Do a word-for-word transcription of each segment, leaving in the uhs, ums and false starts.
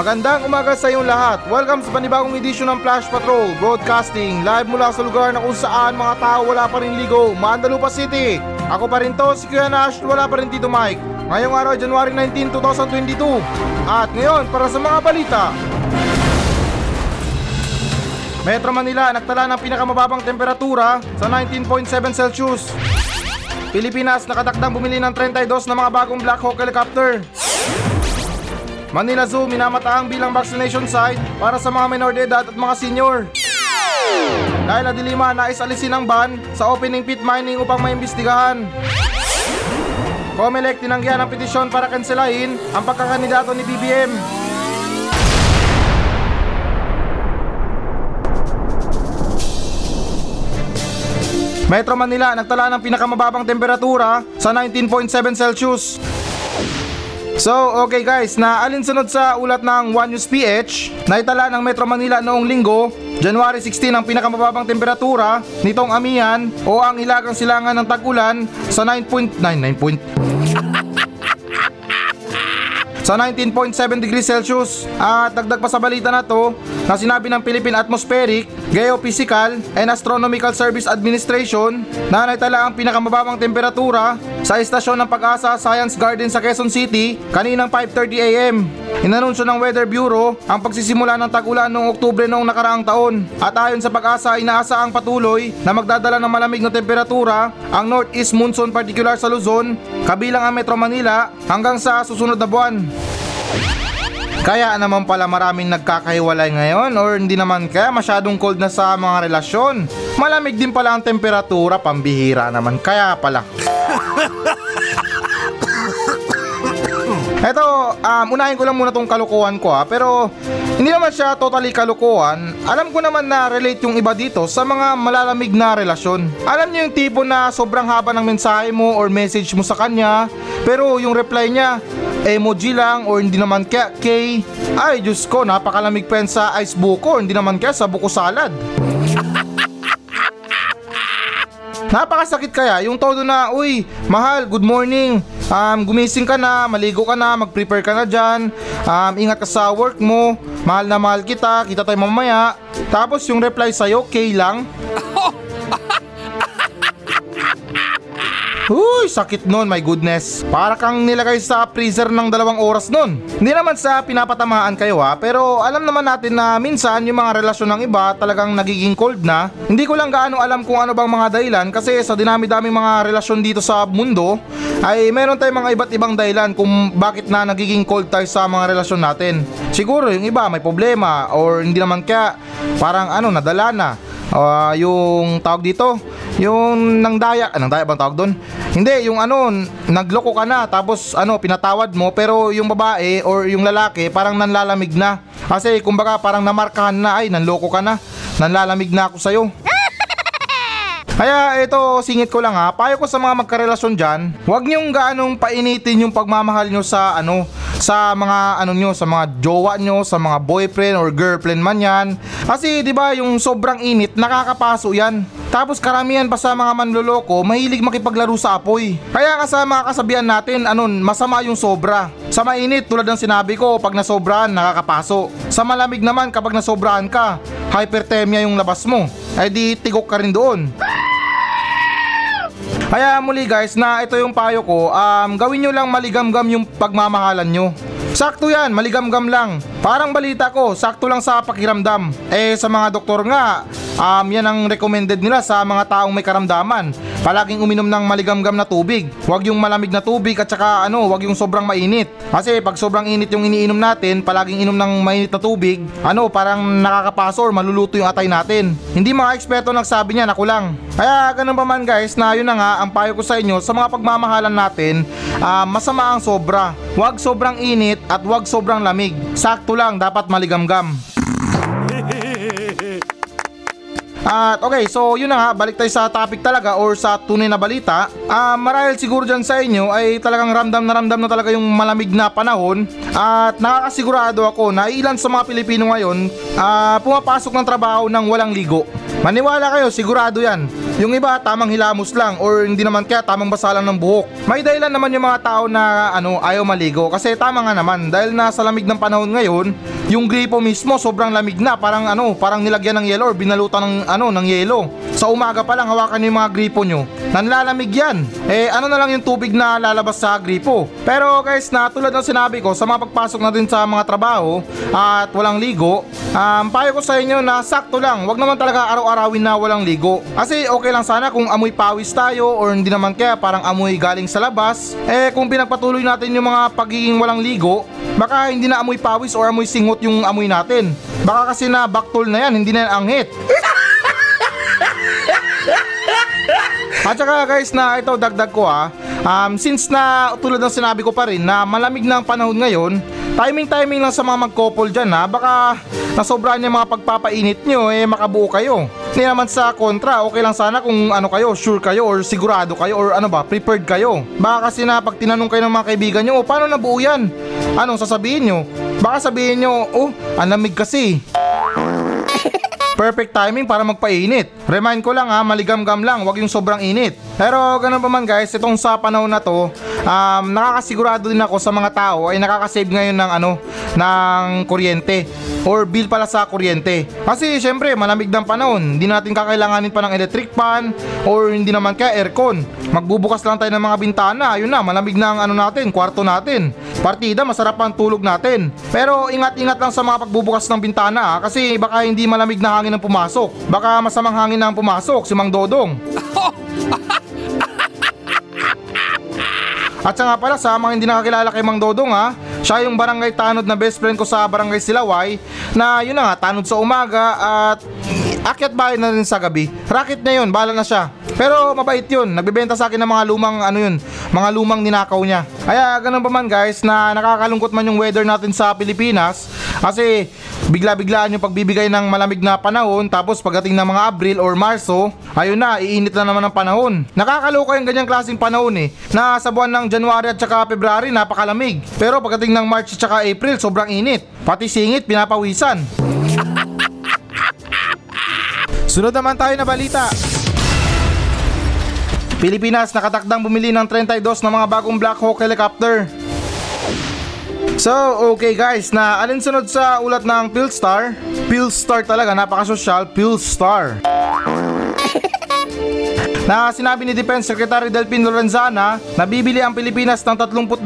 Magandang umaga sa iyong lahat. Welcome sa panibagong edisyon ng Flash Patrol Broadcasting, live mula sa lugar na kung saan mga tao wala pa rin ligo, Mandalupa City. Ako pa rin to, si Kuya Nash, wala pa rin Tito Mike. Ngayong araw, January nineteenth, twenty twenty-two. At ngayon, para sa mga balita. Metro Manila, nagtala ng pinakamababang temperatura sa nineteen point seven Celsius. Pilipinas, nakatakdang bumili ng thirty-two na mga bagong Black Hawk helicopter. Manila Zoo, minamataang bilang vaccination site para sa mga menor de edad at mga senior. Leila de Lima, nais alisin ang ban sa opening pit mining upang maimbestigahan. Comelec, tinanggihan ang petisyon para kanselahin ang pagkakandidato ni B B M. Metro Manila, nagtala ng pinakamababang temperatura sa nineteen point seven Celsius. So, okay guys, na alinsunod sa ulat ng One News P H, naitala ng Metro Manila noong linggo, January sixteenth, ang pinakamababang temperatura nitong amihan o ang ilagang silangan ng tag-ulan sa nine point nine nine point sa nineteen point seven degrees Celsius. At dagdag pa sa balita na to, na sinabi ng Philippine Atmospheric, Geophysical and Astronomical Service Administration na naitala ang pinakamababang temperatura sa estasyon ng Pag-asa Science Garden sa Quezon City kaninang five thirty a m Inanunsyo ng Weather Bureau ang pagsisimula ng tag-ulan noong Oktubre noong nakaraang taon. At ayon sa Pag-asa, inaasaang patuloy na magdadala ng malamig na temperatura ang Northeast Monsoon particular sa Luzon, kabilang ang Metro Manila, hanggang sa susunod na buwan. Kaya naman pala maraming nagkakahiwalay ngayon, or hindi naman kaya masyadong cold na sa mga relasyon. Malamig din pala ang temperatura, pambihira naman kaya pala. Eto, um, unahin ko lang muna tong kalukuhan ko ha, pero hindi naman siya totally kalukuhan. Alam ko naman na relate yung iba dito sa mga malalamig na relasyon. Alam niyo yung tipo na sobrang haba ng mensahe mo or message mo sa kanya, pero yung reply niya, emoji lang or hindi naman kaya kay, ay Diyos ko, napakalamig pa sa ice buko, hindi naman kaya sa buko salad. Napakasakit kaya yung todo na, uy, mahal, good morning, um, gumising ka na, maligo ka na, mag-prepare ka na dyan, um, ingat ka sa work mo, mahal na mahal kita, kita tayo mamaya. Tapos yung reply sa'yo, K lang. Uy, sakit nun, my goodness. Para kang nilagay sa freezer ng dalawang oras nun. Hindi naman sa pinapatamaan kayo ha, pero alam naman natin na minsan yung mga relasyon ng iba talagang nagiging cold na. Hindi ko lang gaano alam kung ano bang mga dahilan, kasi sa dinami-daming mga relasyon dito sa mundo ay meron tayong mga iba't ibang dahilan kung bakit na nagiging cold tayo sa mga relasyon natin. Siguro yung iba may problema, or hindi naman kaya parang ano, nadala na. Uh, yung tawag dito, yung nang daya, anong daya bang tawag doon? Hindi, yung ano, nagloko ka na tapos ano, pinatawad mo, pero yung babae or yung lalaki parang nanlalamig na. Kasi kumbaga parang namarkahan na, ay nanloko ka na, nanlalamig na ako sa'yo. Kaya ito, singit ko lang ha, payo ko sa mga magkarelasyon dyan, huwag niyong gaanong painitin yung pagmamahal nyo sa ano, sa mga ano nyo, sa mga jowa nyo, sa mga boyfriend or girlfriend man yan. Kasi diba yung sobrang init, nakakapaso yan. Tapos karamihan pa sa mga manloloko, mahilig makipaglaro sa apoy. Kaya kasama kasabihan natin, anon, masama yung sobra. Sa mainit, tulad ng sinabi ko, pag nasobrahan, nakakapaso. Sa malamig naman, kapag nasobrahan ka, hyperthermia yung labas mo. Ay di tigok ka rin doon. Kaya muli guys, na ito yung payo ko, um, gawin nyo lang maligamgam yung pagmamahalan nyo. Sakto yan, maligamgam lang. Parang balita ko, sakto lang sa pakiramdam. Eh sa mga doktor nga, um, yan ang recommended nila sa mga taong may karamdaman. Palaging uminom ng maligamgam na tubig. Huwag yung malamig na tubig at saka ano, huwag yung sobrang mainit. Kasi pag sobrang init yung iniinom natin, palaging inom ng mainit na tubig, ano, parang nakakapaso or maluluto yung atay natin. Hindi mga eksperto nagsabi niyan, ako lang. Kaya ganun pa man guys, na yun na nga, ang payo ko sa inyo, sa mga pagmamahalan natin, uh, masama ang sobra. Huwag sobrang init at wag sobrang lamig. Sakto lang, dapat maligamgam. At okay, so yun na nga, balik tayo sa topic talaga or sa tunay na balita. uh, Marahil siguro dyan sa inyo ay talagang ramdam na ramdam na talaga yung malamig na panahon. At nakakasigurado ako na ilan sa mga Pilipino ngayon uh, pumapasok ng trabaho ng walang ligo. Maniwala kayo, sigurado yan. Yung iba tamang hilamos lang or hindi naman kaya tamang basa lang ng buhok. May dahilan naman yung mga tao na ano, ayaw maligo kasi tama nga naman dahil nasa lamig ng panahon ngayon, yung gripo mismo sobrang lamig na, parang ano, parang nilagyan ng yelo or binalutan ng ano, ng yelo. Sa umaga pa lang hawakan niyo yung mga gripo nyo, nanlalamig yan. Eh ano na lang yung tubig na lalabas sa gripo. Pero guys, na tulad ng sinabi ko sa mga pagpasok natin sa mga trabaho at walang ligo, um, payo ko sa inyo na sakto lang, wag naman talaga araw-arawin na walang ligo. Kasi okay lang sana kung amoy pawis tayo or hindi naman kaya parang amoy galing sa labas. Eh kung pinagpatuloy natin yung mga pagiging walang ligo, baka hindi na amoy pawis or amoy singot yung amoy natin. Baka kasi na baktol na yan, hindi na yan anghit. At saka guys, na ito dagdag ko ha, um, since na tulad ng sinabi ko pa rin na malamig na ang panahon ngayon, timing-timing lang sa mga mag-couple dyan ha, baka nasobrahan yung mga pagpapainit nyo eh makabuo kayo. Hindi naman sa kontra, okay lang sana kung ano kayo, sure kayo or sigurado kayo or ano ba, prepared kayo. Baka kasi na pag tinanong kayo ng mga kaibigan nyo, oh, paano nabuo yan? Anong sasabihin nyo? Baka sabihin nyo, oh, ang lamig kasi. Perfect timing para magpainit. Remind ko lang ha, maligam-gam lang, wag yung sobrang init. Pero ganun pa man guys, itong sa panahon na to, um, nakakasigurado din ako sa mga tao ay nakakasave ngayon ng ano, ng kuryente or bill pala sa kuryente. Kasi syempre malamig ng panahon, hindi natin kakailanganin pa ng electric fan or hindi naman kaya aircon. Magbubukas lang tayo ng mga bintana, yun na, malamig na ang ano natin, kwarto natin. Partida, masarap ang tulog natin. Pero ingat-ingat lang sa mga pagbubukas ng bintana ha, kasi baka hindi malamig na hangin ang pumasok. Baka masamang hangin na ang pumasok, si Mang Dodong. At siya nga pala, sa mga hindi nakakilala kay Mang Dodong ha, siya yung barangay tanod na best friend ko sa barangay Silaway, na yun na nga, tanod sa umaga at akyat bahay na rin sa gabi. Racket niya yun, bahala na siya. Pero mabait yun, nagbibenta sa akin ng mga lumang ano yun, mga lumang ninakaw niya. Kaya ganun pa man guys, na nakakalungkot man yung weather natin sa Pilipinas, kasi bigla-biglaan yung pagbibigay ng malamig na panahon, tapos pagdating ng mga Abril or Marso, ayun na, iinit na naman ang panahon. Nakakaloka yung ganyang klaseng panahon eh, na sa buwan ng January at saka February napakalamig, pero pagdating ng March at saka April sobrang init, pati singit pinapawisan. Sunod naman tayo na balita. Pilipinas nakatakdang bumili ng thirty-two na mga bagong Black Hawk helicopter. So, okay guys, na alinsunod sa ulat ng Philstar, Philstar talaga, napakasosyal, Philstar. Na sinabi ni Defense Secretary Delfin Lorenzana, nabibili ang Pilipinas ng thirty-two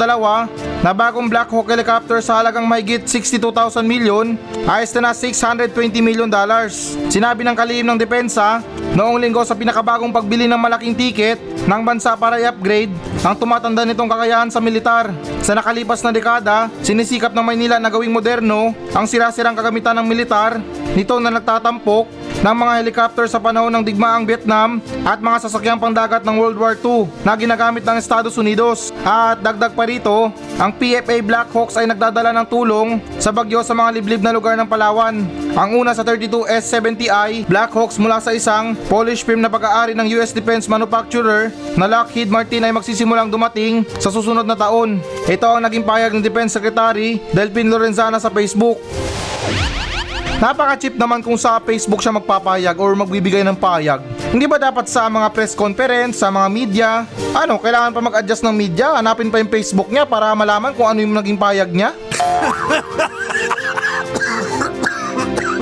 na bagong Black Hawk helicopter sa halagang mahigit sixty-two thousand milyon, ayos na six hundred twenty million dollars. Sinabi ng kalihim ng depensa, noong linggo sa pinakabagong pagbili ng malaking ticket ng bansa para i-upgrade ang tumatanda nitong kakayahan sa militar. Sa nakalipas na dekada, sinisikap ng Maynila na gawing moderno ang sirasirang kagamitan ng militar nito na nagtatampok ng mga helicopter sa panahon ng digmaang Vietnam at mga sasakyang pangdagat ng World War two na ginagamit ng Estados Unidos. At dagdag pa rito, ang P F A Black Hawks ay nagdadala ng tulong sa bagyo sa mga liblib na lugar ng Palawan. Ang una sa thirty-two S seventy I Black Hawks mula sa isang Polish firm na pag-aari ng U S defense manufacturer na Lockheed Martin ay magsisimulang dumating sa susunod na taon. Ito ang naging pahayag ng Defense Secretary Delfin Lorenzana sa Facebook. Napaka-cheap naman kung sa Facebook siya magpapahayag or magbibigay ng pahayag. Hindi ba dapat sa mga press conference, sa mga media, ano, kailangan pa mag-adjust ng media, hanapin pa yung Facebook niya para malaman kung ano yung naging pahayag niya?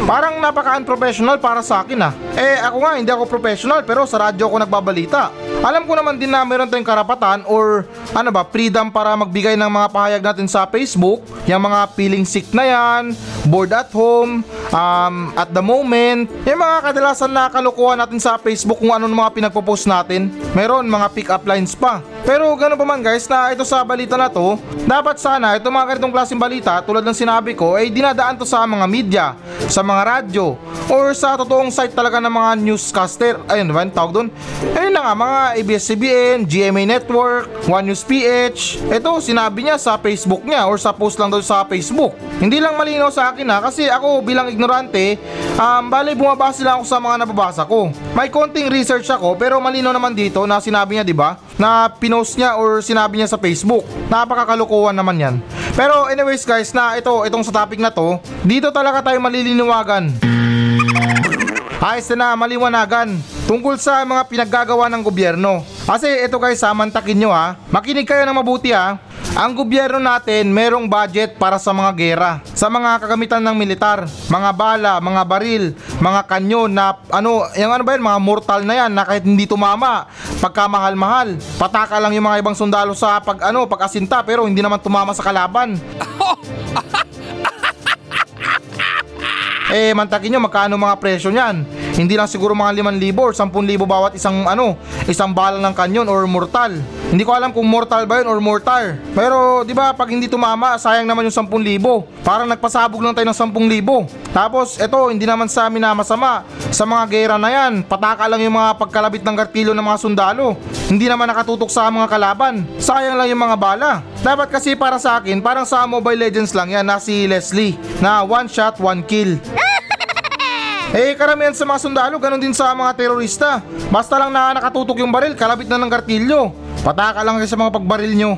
Parang napaka-unprofessional para sa akin ah. Eh ako nga hindi ako professional pero sa radyo ako nagbabalita. Alam ko naman din na meron tayong karapatan or ano ba, freedom para magbigay ng mga pahayag natin sa Facebook. Yung mga feeling sick na yan, bored at home, um, at the moment. Yung mga kadalasan na kalukuhan natin sa Facebook kung ano ng mga pinagpo-post natin. Meron mga pick-up lines pa. Pero gano'n pa man guys, na ito sa balita na to, dapat sana itong mga ganitong klaseng balita tulad ng sinabi ko ay dinadaan to sa mga media, sa mga radyo or sa totoong site talaga ng mga newscaster. Ayun ba yung tawag doon? Ayun na nga, mga A B S C B N, G M A Network, One News P H. Ito sinabi niya sa Facebook niya or sa post lang doon sa Facebook. Hindi lang malinaw sa akin ha, kasi ako bilang ignorante, um, bali bumabasa lang ako sa mga nababasa ko. May konting research ako pero malinaw naman dito na sinabi niya, di ba, na pinost niya or sinabi niya sa Facebook. Napakakalukuhan naman yan. Pero anyways guys, na ito, itong sa topic na to, dito talaga tayo maliliniwagan. Ayos na, maliwanagan tungkol sa mga pinaggagawa ng gobyerno. Kasi ito guys, samantakin nyo ha. Makinig kayo ng mabuti ha. Ang gobyerno natin merong budget para sa mga gera, sa mga kagamitan ng militar, mga bala, mga baril, mga kanyon na ano, yung ano ba yun, mga mortal na yan na kahit hindi tumama, pagkamahal-mahal, pataka lang yung mga ibang sundalo sa pag ano, pag-asinta pero hindi naman tumama sa kalaban. Eh, mantakin nyo magkano mga presyo nyan. Hindi lang siguro mga limang libo or sampung libo bawat isang ano, isang bala ng kanyon or mortal. Hindi ko alam kung mortal ba yun or mortar. Pero di ba pag hindi tumama, sayang naman yung sampung libo. Parang nagpasabog lang tayo ng sampung libo. Tapos ito, hindi naman sa amin na masama. Sa mga gera na yan, pataka lang yung mga pagkalabit ng kartilyo ng mga sundalo. Hindi naman nakatutok sa mga kalaban. Sayang lang yung mga bala. Dapat kasi para sa akin, parang sa Mobile Legends lang yan na si Leslie na one shot, one kill. Eh, karamihan sa mga sundalo, ganun din sa mga terorista. Basta lang na nakatutok yung baril, kalabit na ng kartilyo. Pataka lang kayo sa mga pagbaril nyo.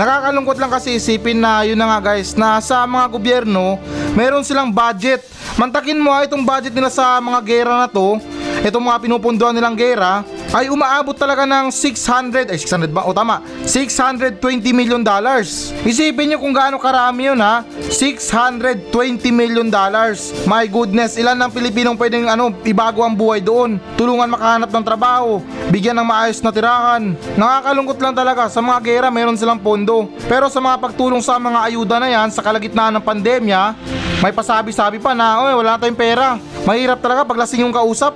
Nakakalungkot lang kasi isipin na yun na nga guys, na sa mga gobyerno, meron silang budget. Mantakin mo ha, itong budget nila sa mga gera na to, itong mga pinupunduan nilang gera, ay umaabot talaga ng six hundred, ay six hundred ba? O tama, six hundred twenty million dollars. Isipin nyo kung gaano karami yun ha, six hundred twenty million dollars. My goodness, ilan ng Pilipinong pwedeng ano, ibago ang buhay doon, tulungan makahanap ng trabaho, bigyan ng maayos na tirahan. Nakakalungkot lang talaga, sa mga gera meron silang pondo. Pero sa mga pagtulong sa mga ayuda na yan, sa kalagitnaan ng pandemya, may pasabi-sabi pa na, oy, wala tayong pera. Mahirap talaga pag lasing yung kausap.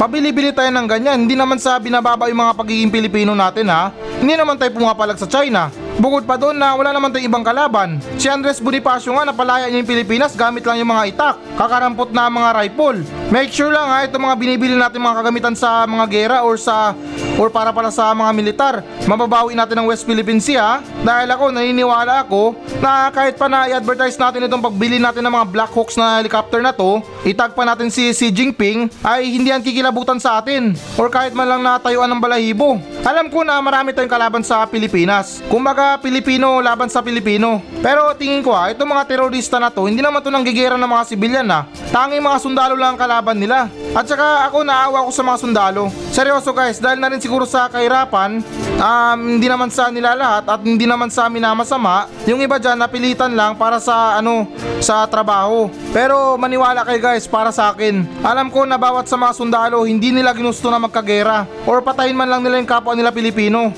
Pabili-bili tayo ng ganyan, hindi naman sa binababa yung mga pagiging Pilipino natin ha. Hindi naman tayo pumapalag sa China. Bukod pa doon na wala naman tayong ibang kalaban. Si Andres Bonifacio nga napalaya niya yung Pilipinas gamit lang yung mga itak, kakarampot na mga rifle. Make sure lang ha, itong mga binibili natin mga kagamitan sa mga gera or sa or para pala sa mga militar, mababawi natin ang West Philippine Sea ha. Dahil ako, naniniwala ako na kahit pa na i-advertise natin itong pagbili natin ng mga Black Hawks na helicopter na to, itag pa natin si Xi Jinping, ay hindi yan kikilabutan sa atin. Or kahit man lang natayuan ng balahibo. Alam ko na marami tayong kalaban sa Pilipinas. Kumbaga Pilipino laban sa Pilipino. Pero tingin ko ha, itong mga terorista na to, hindi naman to nanggigera ng mga sibilyan ha. Tanging mga sundalo lang ang kalaban nila. At saka ako, naawa ko sa mga sundalo. Seryoso guys, dahil na rin siguro sa kahirapan, um, hindi naman sa nila lahat at hindi naman sa amin na masama. Yung iba dyan napilitan lang para sa ano, sa trabaho. Pero maniwala kayo guys, para sa akin, alam ko na bawat sa mga sundalo, hindi nila ginusto na magkagera or patayin man lang nila yung kapwa nila Pilipino.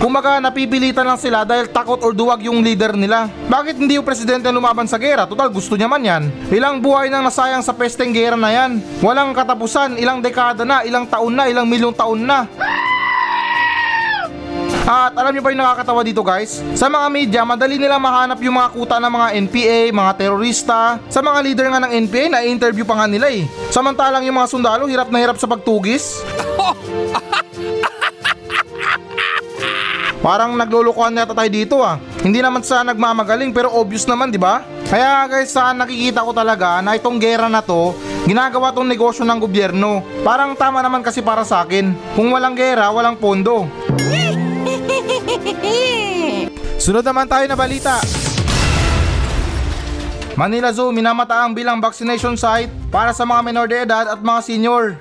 Kumbaga napipilitan lang sila dahil takot or duwag yung leader nila. Bakit hindi yung presidente lumaban sa gera? Total gusto niya man yan. Ilang buhay nang nasayang sa pesteng gera na yan. Walang katapusan, ilang dekada na, ilang taon na, ilang milyong taon na. At alam niyo ba yung nakakatawa dito guys? Sa mga media, madali nilang mahanap yung mga kuta ng mga N P A, mga terorista. Sa mga leader nga ng N P A, na-interview pa nga nila eh. Samantalang yung mga sundalo, hirap na hirap sa pagtugis. Parang naglulukuhan yata tayo dito ah. Hindi naman sa nagmamagaling pero obvious naman, di ba? Kaya guys, saan nakikita ko talaga na itong gera na to, ginagawa tong negosyo ng gobyerno. Parang tama naman kasi para sa akin. Kung walang gera, walang pondo. Sunod naman tayo na balita. Manila Zoo, minamata ang bilang vaccination site para sa mga menor de edad at mga senior.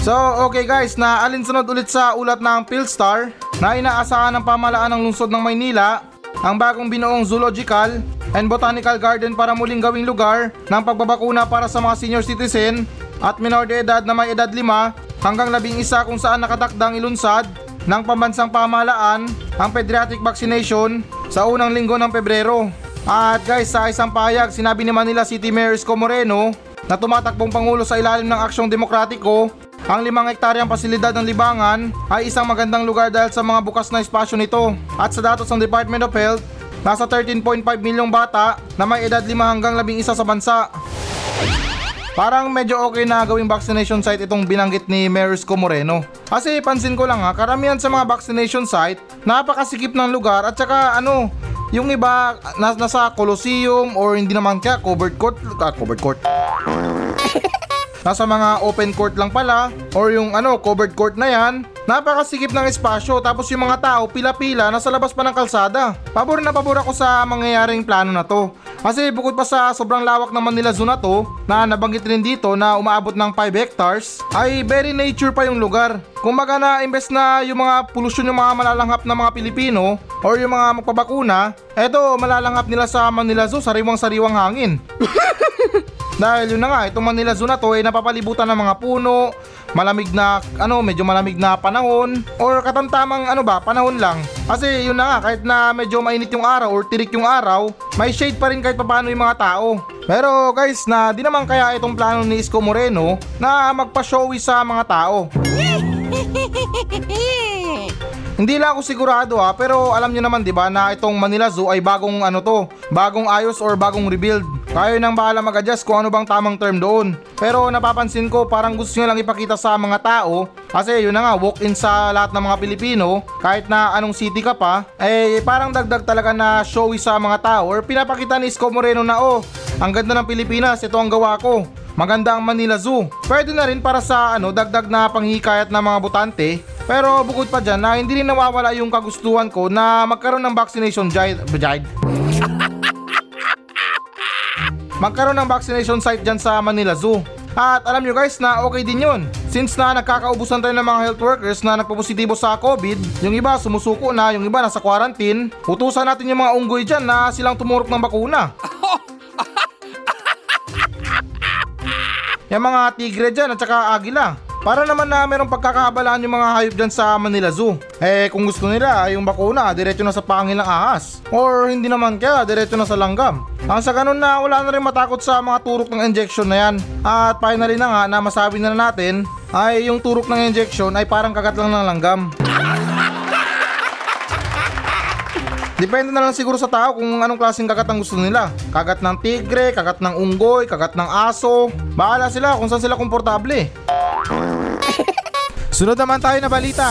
So okay guys, na alinsunod ulit sa ulat ng Philstar na inaasahan ng pamahalaan ng lungsod ng Maynila ang bagong binuong zoological and botanical garden para muling gawing lugar ng pagbabakuna para sa mga senior citizen at minor de edad na may edad lima hanggang labing isa kung saan nakatakdang ilunsad ng pambansang pamahalaan ang pediatric vaccination sa unang linggo ng Pebrero. At guys, sa isang pahayag, sinabi ni Manila City Mayor Isko Moreno na tumatakbong Pangulo sa ilalim ng Aksyong Demokratiko, ang limang hektaryang pasilidad ng Libangan ay isang magandang lugar dahil sa mga bukas na espasyo nito. At sa datos ng Department of Health, nasa thirteen point five milyong bata na may edad lima hanggang labing isa sa bansa. Parang medyo okay na gawing vaccination site itong binanggit ni Mayor Isko Moreno. Kasi pansin ko lang ha, karamihan sa mga vaccination site, napakasikip ng lugar at saka ano, yung iba nas- nasa Colosseum or hindi naman kaya covered court, ah, covered court. Nasa mga open court lang pala or yung ano covered court na yan Napakasikip ng espasyo, tapos yung mga tao pila-pila nasa labas pa ng kalsada. Pabor na pabor ako sa mangyayaring plano na to. Kasi bukod pa sa sobrang lawak ng Manila Zoo na to, na nabanggit rin dito na umaabot ng five hectares, ay very nature pa yung lugar. Kumbaga na imbes na yung mga polusyon yung mga malalanghap ng mga Pilipino or yung mga magpabakuna, eto malalanghap nila sa Manila Zoo sariwang-sariwang hangin. Dahil yun na nga, itong Manila Zoo na to ay napapalibutan ng mga puno, malamig na, ano, medyo malamig na panahon or katamtamang ano ba, panahon lang. Kasi yun na nga, kahit na medyo mainit yung araw or tirik yung araw, may shade pa rin kahit papaano yung mga tao. Pero guys, na di naman kaya itong plano ni Isko Moreno na magpa-showy sa mga tao. Hindi lang ako sigurado ha, pero alam nyo naman diba na itong Manila Zoo ay bagong ano to, bagong ayos or bagong rebuild. Kayo nang bahala mag-adjust kung ano bang tamang term doon. Pero napapansin ko parang gusto nyo lang ipakita sa mga tao, kasi yun na nga, walk-in sa lahat ng mga Pilipino, kahit na anong city ka pa, eh parang dagdag talaga na showy sa mga tao or pinapakita ni Isko Moreno na oh, ang ganda ng Pilipinas, ito ang gawa ko. Maganda ang Manila Zoo. Pwede na rin para sa ano, dagdag na panghikayat ng mga botante. Pero bukod pa dyan na hindi rin nawawala yung kagustuhan ko na magkaroon ng vaccination giant. Magkaroon ng vaccination site dyan sa Manila Zoo. At alam nyo guys na okay din yun. Since na nagkakaubusan tayo ng mga health workers na nagpapositibo sa COVID, yung iba sumusuko na, yung iba nasa quarantine, utusan natin yung mga unggoy dyan na silang tumurok ng bakuna. Yung mga tigre dyan at saka agila. Para naman na merong pagkakabalaan yung mga hayop dyan sa Manila Zoo. Eh kung gusto nila yung bakuna, diretso na sa pangil ng ahas. Or hindi naman kaya, diretso na sa langgam. Ang sa ganun na wala na rin matakot sa mga turok ng injection na yan. At finally na nga na masabi na natin ay yung turok ng injection ay parang kagat lang ng langgam. Depende na lang siguro sa tao kung anong klaseng kagat ang gusto nila. Kagat ng tigre, kagat ng unggoy, kagat ng aso. Bahala sila kung saan sila komportable. Sunod naman tayo na balita.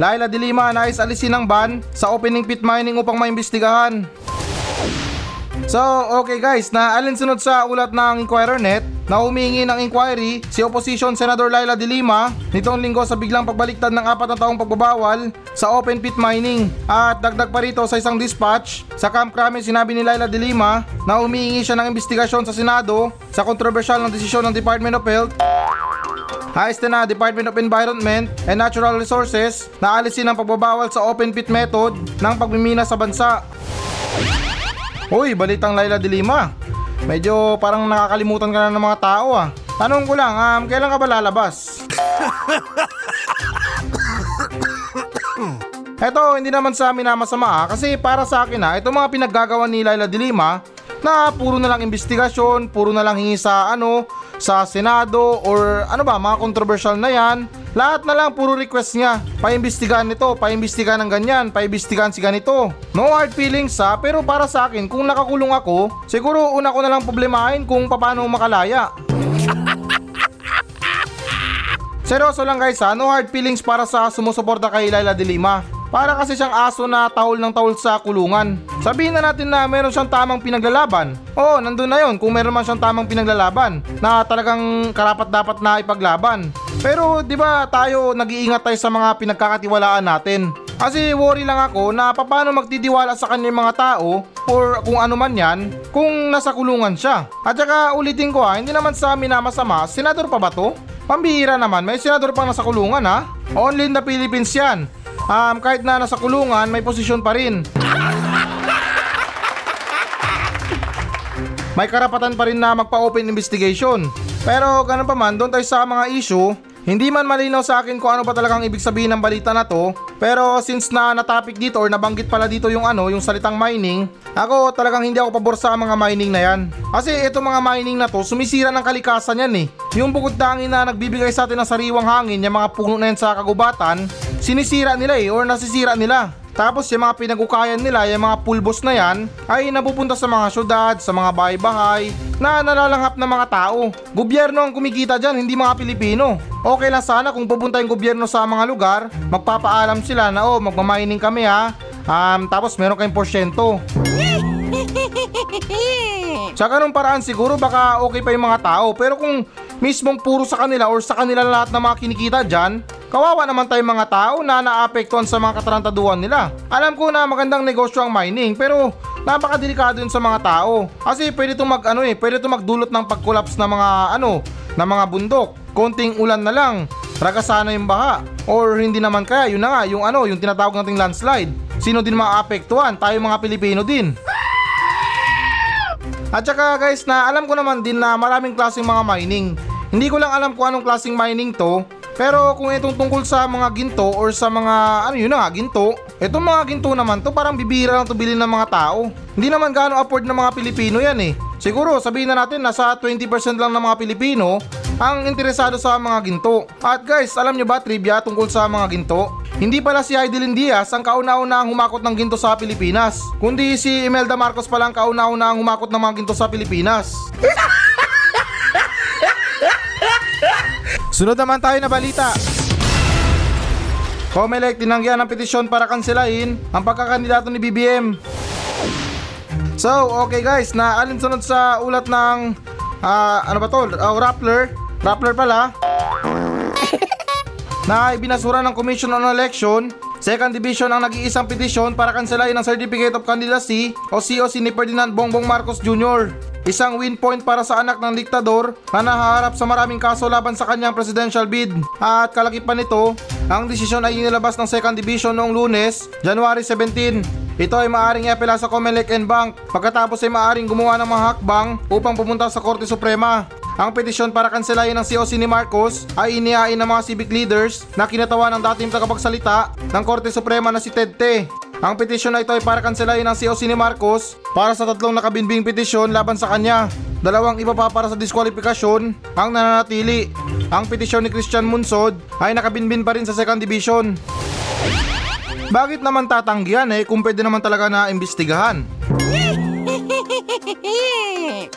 Leila de Lima nais alisin ang ban sa opening pit mining upang maimbestigahan. So, okay guys, na alinsunod sa ulat ng Inquirer Net na humingi ng inquiry si Opposition Senator Leila de Lima nitong linggo sa biglang pagbaliktad ng apat na taong pagbabawal sa open pit mining. At dagdag pa rito sa isang dispatch sa Camp Crame, sinabi ni Leila de Lima na humingi siya ng investigasyon sa Senado sa kontrobersyal ng desisyon ng Department of Health, ayos na Department of Environment and Natural Resources na alisin ang pagbabawal sa open pit method ng pagmimina sa bansa. Uy, balitang Leila de Lima. Medyo parang nakakalimutan ka na ng mga tao ah. Tanong ko lang, um, kailan ka ba lalabas? Eto, hindi naman sa amin na masama ah, kasi para sa akin ah, itong mga pinaggagawa ni Leila de Lima na puro na lang investigasyon, puro na lang hingi sa ano, sa Senado or ano ba, mga controversial na yan, lahat na lang puro request niya. Paimbestigahan nito, paimbestigahan ng ganyan, paimbestigahan si ganito. No hard feelings ha, pero para sa akin kung nakakulong ako, siguro una ko na lang problemahin kung paano makalaya. Seryoso lang guys ha, no hard feelings para sa sumusuporta kay Leila de Lima. Para kasi siyang aso na tahol ng tahol sa kulungan. Sabihin na natin na meron siyang tamang pinaglalaban. Oo, nandun na yun kung meron man siyang tamang pinaglalaban na talagang karapat-dapat na ipaglaban. Pero di ba tayo nag-iingat tayo sa mga pinagkakatiwalaan natin? Kasi worry lang ako na paano magtitiwala sa kanya mga tao or kung ano man yan kung nasa kulungan siya. At saka ulitin ko ha, hindi naman sa amin na masama, senador pa ba to? Pambihira naman, may senador pang nasa kulungan ha? Only in the Philippines yan. Um, kahit na nasa kulungan, may posisyon pa rin. May karapatan pa rin na magpa-open investigation. Pero ganun pa man, doon tayo sa mga issue. Hindi man malinaw sa akin kung ano pa talagang ibig sabihin ng balita na to. Pero since na natapik dito or nabanggit pala dito yung ano, yung salitang mining, ako talagang hindi ako pabor sa mga mining na yan. Kasi itong mga mining na to, sumisira ng kalikasan yan eh. Yung bukod dangin na nagbibigay sa atin ng sariwang hangin, yung mga puno na yan sa kagubatan, sinisira nila eh or nasisira nila. Tapos yung mga pinagukayan nila, yung mga pulbos na yan, ay napupunta sa mga syudad, sa mga bahay-bahay, na nalalanghap ng mga tao. Gobyerno ang kumikita dyan, hindi mga Pilipino. Okay lang sana kung pupunta yung gobyerno sa mga lugar, magpapaalam sila na oh, magmamining kami ha, um, tapos meron kayong porsyento. Sa ganung paraan siguro baka okay pa yung mga tao, pero kung mismong puro sa kanila or sa kanila lahat na mga kinikita dyan. Kawawa naman tayong mga tao na naapektuhan sa mga katarantaduhan nila. Alam ko na magandang negosyo ang mining pero napakadelikado yun sa mga tao. Kasi pwede itong mag, ano eh, pwede itong magdulot ng pag-collapse ng mga ano, ng mga bundok. Konting ulan na lang, ragasana yung baha. Or hindi naman kaya, yun na nga, yung ano, yung tinatawag nating landslide. Sino din maapektuhan? Tayo mga Pilipino din. At saka guys, na alam ko naman din na maraming klaseng mga mining. Hindi ko lang alam kung anong klaseng mining to. Pero kung itong tungkol sa mga ginto or sa mga ano yun na nga ginto, itong mga ginto naman to parang bibira lang to bilhin ng mga tao. Hindi naman gaano afford ng mga Pilipino yan eh. Siguro sabihin na natin nasa twenty percent lang ng mga Pilipino ang interesado sa mga ginto. At guys, alam nyo ba trivia tungkol sa mga ginto? Hindi pala si Idilyn Diaz ang kauna-una ang humakot ng ginto sa Pilipinas, kundi si Imelda Marcos pala ang kauna-una ang humakot ng mga ginto sa Pilipinas. Sunod naman tayo na balita. Comelec tinanggihan ang petisyon para kanselahin ang pagkakandidato ni B B M. So, okay guys, na alinsunod sa ulat ng uh, ano ba to? Uh, Rappler, Rappler pala. Na ibinasura ng Commission on Election, Second Division ang nag-iisang petisyon para kanselahin ang Certificate of Candidacy o C O C ni Ferdinand Bongbong Marcos Junior Isang win point para sa anak ng diktador na nahaharap sa maraming kaso laban sa kanyang presidential bid. At kalakipan nito, ang desisyon ay inilabas ng Second Division noong Lunes, January seventeenth. Ito ay maaaring iapela sa Comelec and Bank, pagkatapos ay maaaring gumawa ng mga hakbang upang pumunta sa Korte Suprema. Ang petisyon para kanselahin ang C O C ni Marcos ay inihain ng mga civic leaders na kinatawa ng dating tagapagsalita ng Korte Suprema na si Ted Te. Ang petisyon na ito ay para kanselahin ang C O C ni Marcos para sa tatlong nakabinbing petisyon laban sa kanya. Dalawang iba pa para sa diskwalifikasyon ang nananatili. Ang petisyon ni Christian Munzod ay nakabinbin pa rin sa Second Division. Bakit naman tatanggihan eh kung pwede naman talaga na imbestigahan?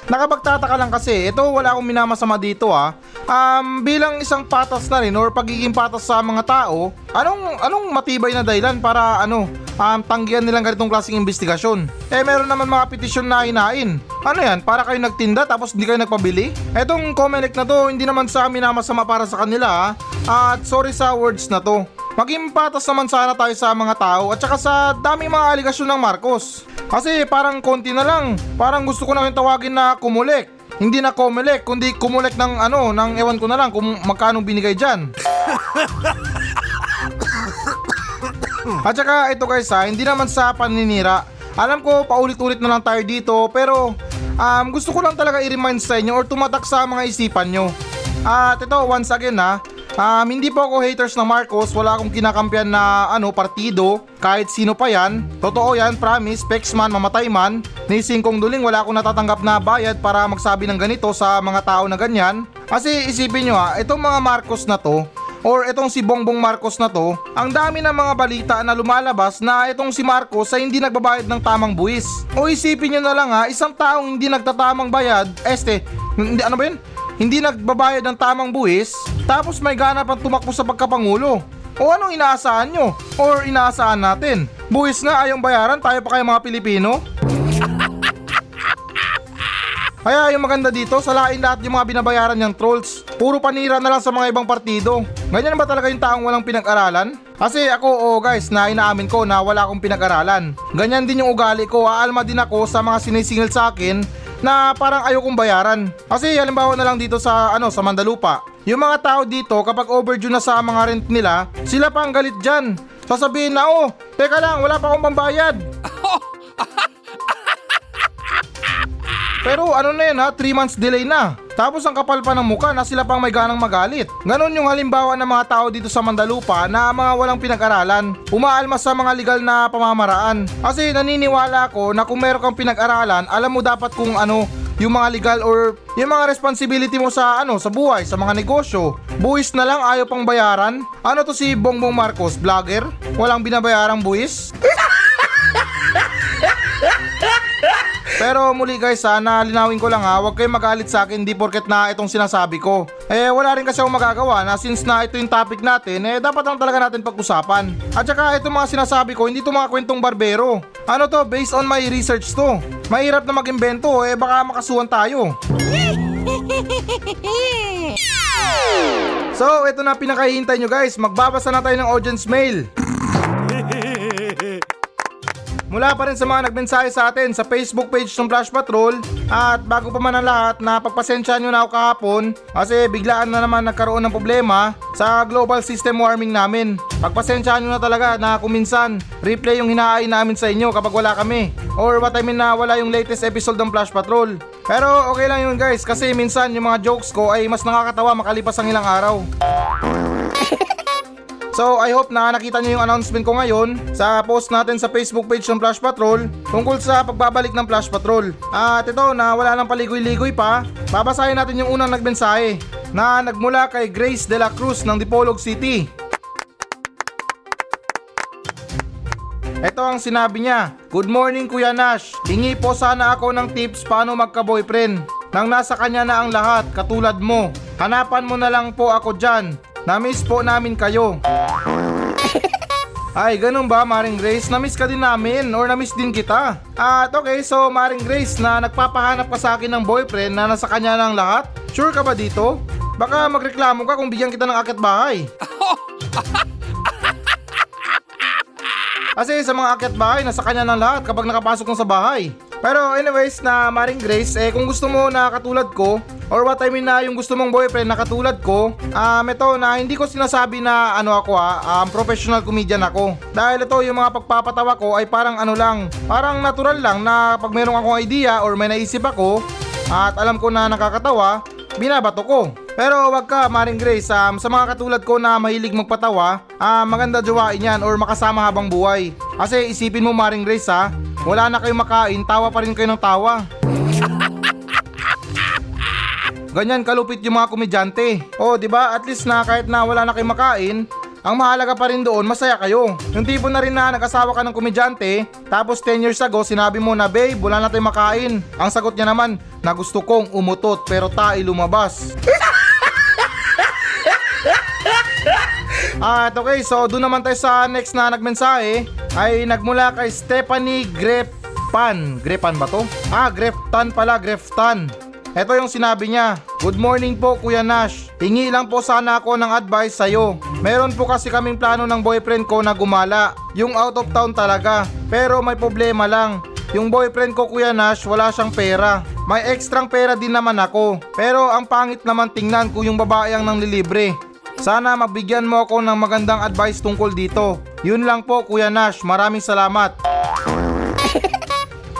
Nakapagtataka lang kasi, ito wala akong minamasama dito ah. Um, bilang isang patas na rin or pagiging patas sa mga tao, anong anong matibay na dahilan para ano, um, tanggihan nilang ganitong klaseng investigasyon? Eh meron naman mga petisyon na hinain. Ano yan, para kayo nagtinda tapos hindi kayo nagpabili? Etong Comelec na to, hindi naman sa minamasama para sa kanila ah. At sorry sa words na to. Maging patas naman sana tayo sa mga tao at saka sa daming mga aligasyon ng Marcos. Kasi parang konti na lang, parang gusto ko na yung tawagin na Comelec. Hindi na Comelec, kundi Comelec ng ano, ng ewan ko na lang kung magkano binigay dyan. At saka ito guys ha, hindi naman sa paninira. Alam ko paulit-ulit na lang tayo dito pero um, gusto ko lang talaga i-remind sa inyo or tumatak sa mga isipan nyo. At ito once again ha, Um, hindi po ako haters na Marcos, wala akong kinakampiyan na ano, partido, kahit sino pa yan. Totoo yan, promise, Pexman, mamatay man. Ni Singkong Duling, wala akong natatanggap na bayad para magsabi ng ganito sa mga tao na ganyan. Kasi isipin nyo ha, itong mga Marcos na to, or itong si Bongbong Marcos na to, ang dami ng mga balita na lumalabas na itong si Marcos ay hindi nagbabayad ng tamang buwis. O isipin nyo na lang ha, isang taong hindi nagtatamang bayad, este, hindi, ano ba yun? Hindi nagbabayad ng tamang buwis, tapos may gana pang tumakbo sa pagkapangulo. O anong inaasahan nyo? Or inaasahan natin? Buwis na ayong bayaran, tayo pa kayo mga Pilipino? Kaya yung maganda dito, salain lahat yung mga binabayaran niyang trolls. Puro panira na lang sa mga ibang partido. Ganyan ba talaga yung taong walang pinag-aralan? Kasi ako, oh guys, na inaamin ko na wala akong pinag-aralan. Ganyan din yung ugali ko, aalma din ako sa mga sinisingil sa akin na parang ayokong bayaran. Kasi halimbawa na lang dito sa, ano, sa Mandalupa. Yung mga tao dito kapag overdue na sa mga rent nila, sila pa ang galit dyan. Sasabihin na oh, teka lang, wala pa akong pambayad. Pero ano na yan ha, three months delay na. Tapos ang kapal pa ng mukha na sila pang may ganang magalit. Ganon yung halimbawa ng mga tao dito sa Mandalupa na mga walang pinag-aralan. Umaalmas sa mga legal na pamamaraan. Kasi naniniwala ako na kung meron kang pinag-aralan, alam mo dapat kung ano, yung mga legal or yung mga responsibility mo sa ano, sa buhay, sa mga negosyo. Buwis na lang, ayaw pang bayaran. Ano to si Bongbong Marcos, vlogger? Walang binabayarang buwis? Pero muli guys sana linawin ko lang ha, huwag kayong magalit sa akin, di porket na itong sinasabi ko. Eh wala rin kasi akong magagawa na since na ito yung topic natin, eh dapat lang talaga natin pag-usapan. At saka itong mga sinasabi ko, hindi to mga kwentong barbero. Ano to, based on my research to. Mahirap na mag-imbento, eh baka makasuhan tayo. So, ito na pinakahihintay nyo guys. Magbabasa na tayo ng audience mail. Mula pa rin sa mga nagmensahe sa atin sa Facebook page ng Flash Patrol. At bago pa man ang lahat, napagpasensya nyo na ako kahapon kasi biglaan na naman nagkaroon ng problema sa global system warming namin. Pagpasensya nyo na talaga na kuminsan replay yung hinahain namin sa inyo kapag wala kami. Or what I mean na wala yung latest episode ng Flash Patrol. Pero okay lang yun guys kasi minsan yung mga jokes ko ay mas nakakatawa makalipas ang ilang araw. So I hope na nakita nyo yung announcement ko ngayon sa post natin sa Facebook page ng Flash Patrol tungkol sa pagbabalik ng Flash Patrol. At ito na wala ng paligoy-ligoy pa, babasahin natin yung unang nagmensahe na nagmula kay Grace dela Cruz ng Dipolog City. Ito ang sinabi niya, "Good morning Kuya Nash, hingi po sana ako ng tips paano magka-boyfriend nang nasa kanya na ang lahat katulad mo. Hanapan mo na lang po ako dyan. Namiss po namin kayo." Ay, ganun ba Maring Grace? Namiss ka din namin or namiss din kita? At okay, so Maring Grace na nagpapahanap ka sa akin ng boyfriend na nasa kanya ng lahat? Sure ka ba dito? Baka magreklamo ka kung bigyan kita ng akyat bahay. Kasi sa mga akyat bahay, nasa kanya ng lahat kapag nakapasok ng sa bahay. Pero anyways na Maring Grace, eh kung gusto mo na katulad ko, or what I mean na yung gusto mong boyfriend na katulad ko, um, ito na hindi ko sinasabi na ano ako ha, um, professional comedian ako. Dahil ito yung mga pagpapatawa ko ay parang ano lang, parang natural lang na pag meron akong idea or may naisip ako at alam ko na nakakatawa, binabato ko. Pero wag ka Maring Grace, um, sa mga katulad ko na mahilig magpatawa, uh, maganda jowain yan or makasama habang buhay. Kasi isipin mo Maring Grace ha, wala na kayong makain, tawa pa rin kayo ng tawa. Ganyan kalupit yung mga komedyante. O oh, diba at least na kahit na wala na kayong makain, ang mahalaga pa rin doon masaya kayo. Yung tipo na rin na nag-asawa ka ng komedyante, tapos ten years ago sinabi mo na, "Babe, wala na tayong makain." Ang sagot niya naman, "Na gusto kong umutot pero tae lumabas." At okay, so doon naman tayo sa next na nagmensahe ay nagmula kay Stephanie Greftan. Greftan ba to? Ah, Greftan pala, Greftan. Ito yung sinabi niya, "Good morning po Kuya Nash, hingi lang po sana ako ng advice sa'yo. Meron po kasi kaming plano ng boyfriend ko na gumala, yung out of town talaga. Pero may problema lang, yung boyfriend ko Kuya Nash wala siyang pera. May ekstrang pera din naman ako, pero ang pangit naman tingnan kung yung babae ang nanglilibre. Sana mabigyan mo ako ng magandang advice tungkol dito. Yun lang po Kuya Nash, maraming salamat."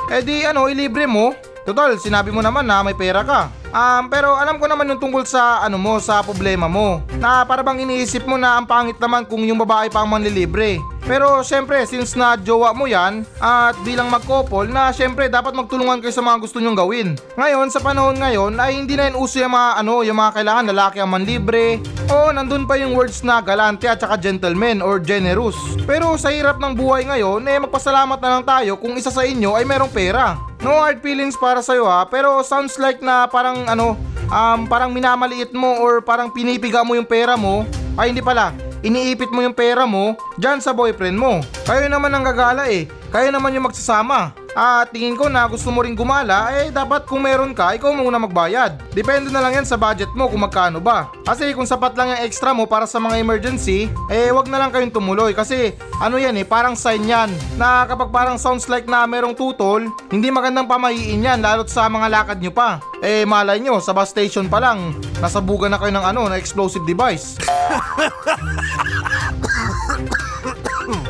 Eh di ano, ilibre mo? Total, sinabi mo naman na may pera ka. Um, pero alam ko naman yung tungkol sa ano mo, sa problema mo. Na para bang iniisip mo na ang pangit naman kung yung babae pa ang manlilibre. Pero syempre, since na jowa mo yan, at bilang magkopol na syempre dapat magtulungan kayo sa mga gusto nyong gawin. Ngayon, sa panahon ngayon, ay hindi na yun uso yung mga ano, yung mga kailangan lalaki ang manlibre. O nandun pa yung words na galante at saka gentleman or generous. Pero sa hirap ng buhay ngayon, eh magpasalamat na lang tayo kung isa sa inyo ay merong pera. No hard feelings para sa'yo ha, pero sounds like na parang ano, um, parang minamaliit mo or parang pinipiga mo yung pera mo. Ay hindi pala, iniipit mo yung pera mo dyan sa boyfriend mo. Kayo naman ang gagala eh, kayo naman yung magsasama. At tingin ko na gusto mo rin gumala, eh dapat kung meron ka, ikaw muna magbayad. Depende na lang yan sa budget mo kung magkano ba. Kasi kung sapat lang yung extra mo para sa mga emergency, eh wag na lang kayong tumuloy. Kasi ano yan eh, parang sign yan na kapag parang sounds like na merong tutol, hindi magandang pamahiin yan lalo't sa mga lakad nyo pa. Eh malay nyo, sa bus station pa lang, nasabugan na kayo ng ano, na explosive device.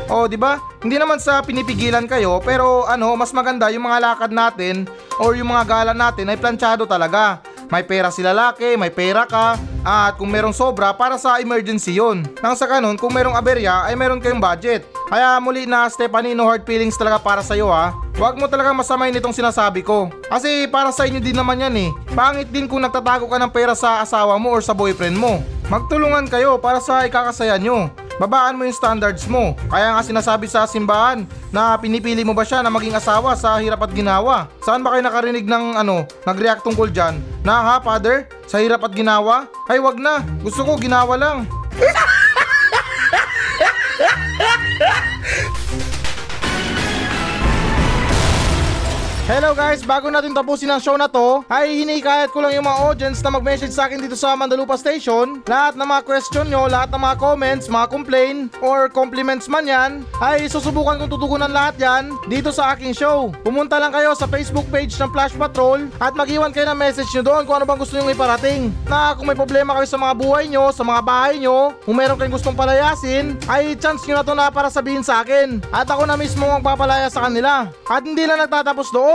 O di ba? Hindi naman sa pinipigilan kayo, pero ano, mas maganda yung mga lakad natin or yung mga gala natin ay planchado talaga. May pera si lalaki, may pera ka, at kung merong sobra para sa emergency yun. Nang sa ganun, kung merong aberya ay meron kayong budget. Kaya muli na Stephanie, no hard feelings talaga para sa'yo ha. Huwag mo talaga masamayin itong sinasabi ko. Kasi para sa inyo din naman yan eh. Pangit din kung nagtatago ka ng pera sa asawa mo or sa boyfriend mo. Magtulungan kayo para sa ikakasaya nyo. Babaan mo yung standards mo. Kaya nga sinasabi sa simbahan na pinipili mo ba siya na maging asawa sa hirap at ginawa. Saan ba kayo nakarinig ng ano, nag-react tungkol dyan? Na ha, father? Sa hirap at ginawa? Ay wag na, gusto ko ginawa lang. Hello guys, bago natin tapusin ang show na to, ay hinikayat ko lang yung mga audience na mag-message sa akin dito sa Mandalupa Station. Lahat ng mga question nyo, lahat ng mga comments, mga complain, or compliments man yan, ay susubukan kong tutugunan lahat yan dito sa aking show. Pumunta lang kayo sa Facebook page ng Flash Patrol at mag-iwan kayo ng message nyo doon kung ano bang gusto nyo iparating. Na kung may problema kayo sa mga buhay nyo, sa mga bahay nyo, kung meron kayong gustong palayasin, ay chance nyo na to na para sabihin sa akin. At ako na mismo ang papalaya sa kanila. At hindi na nagtatapos doon.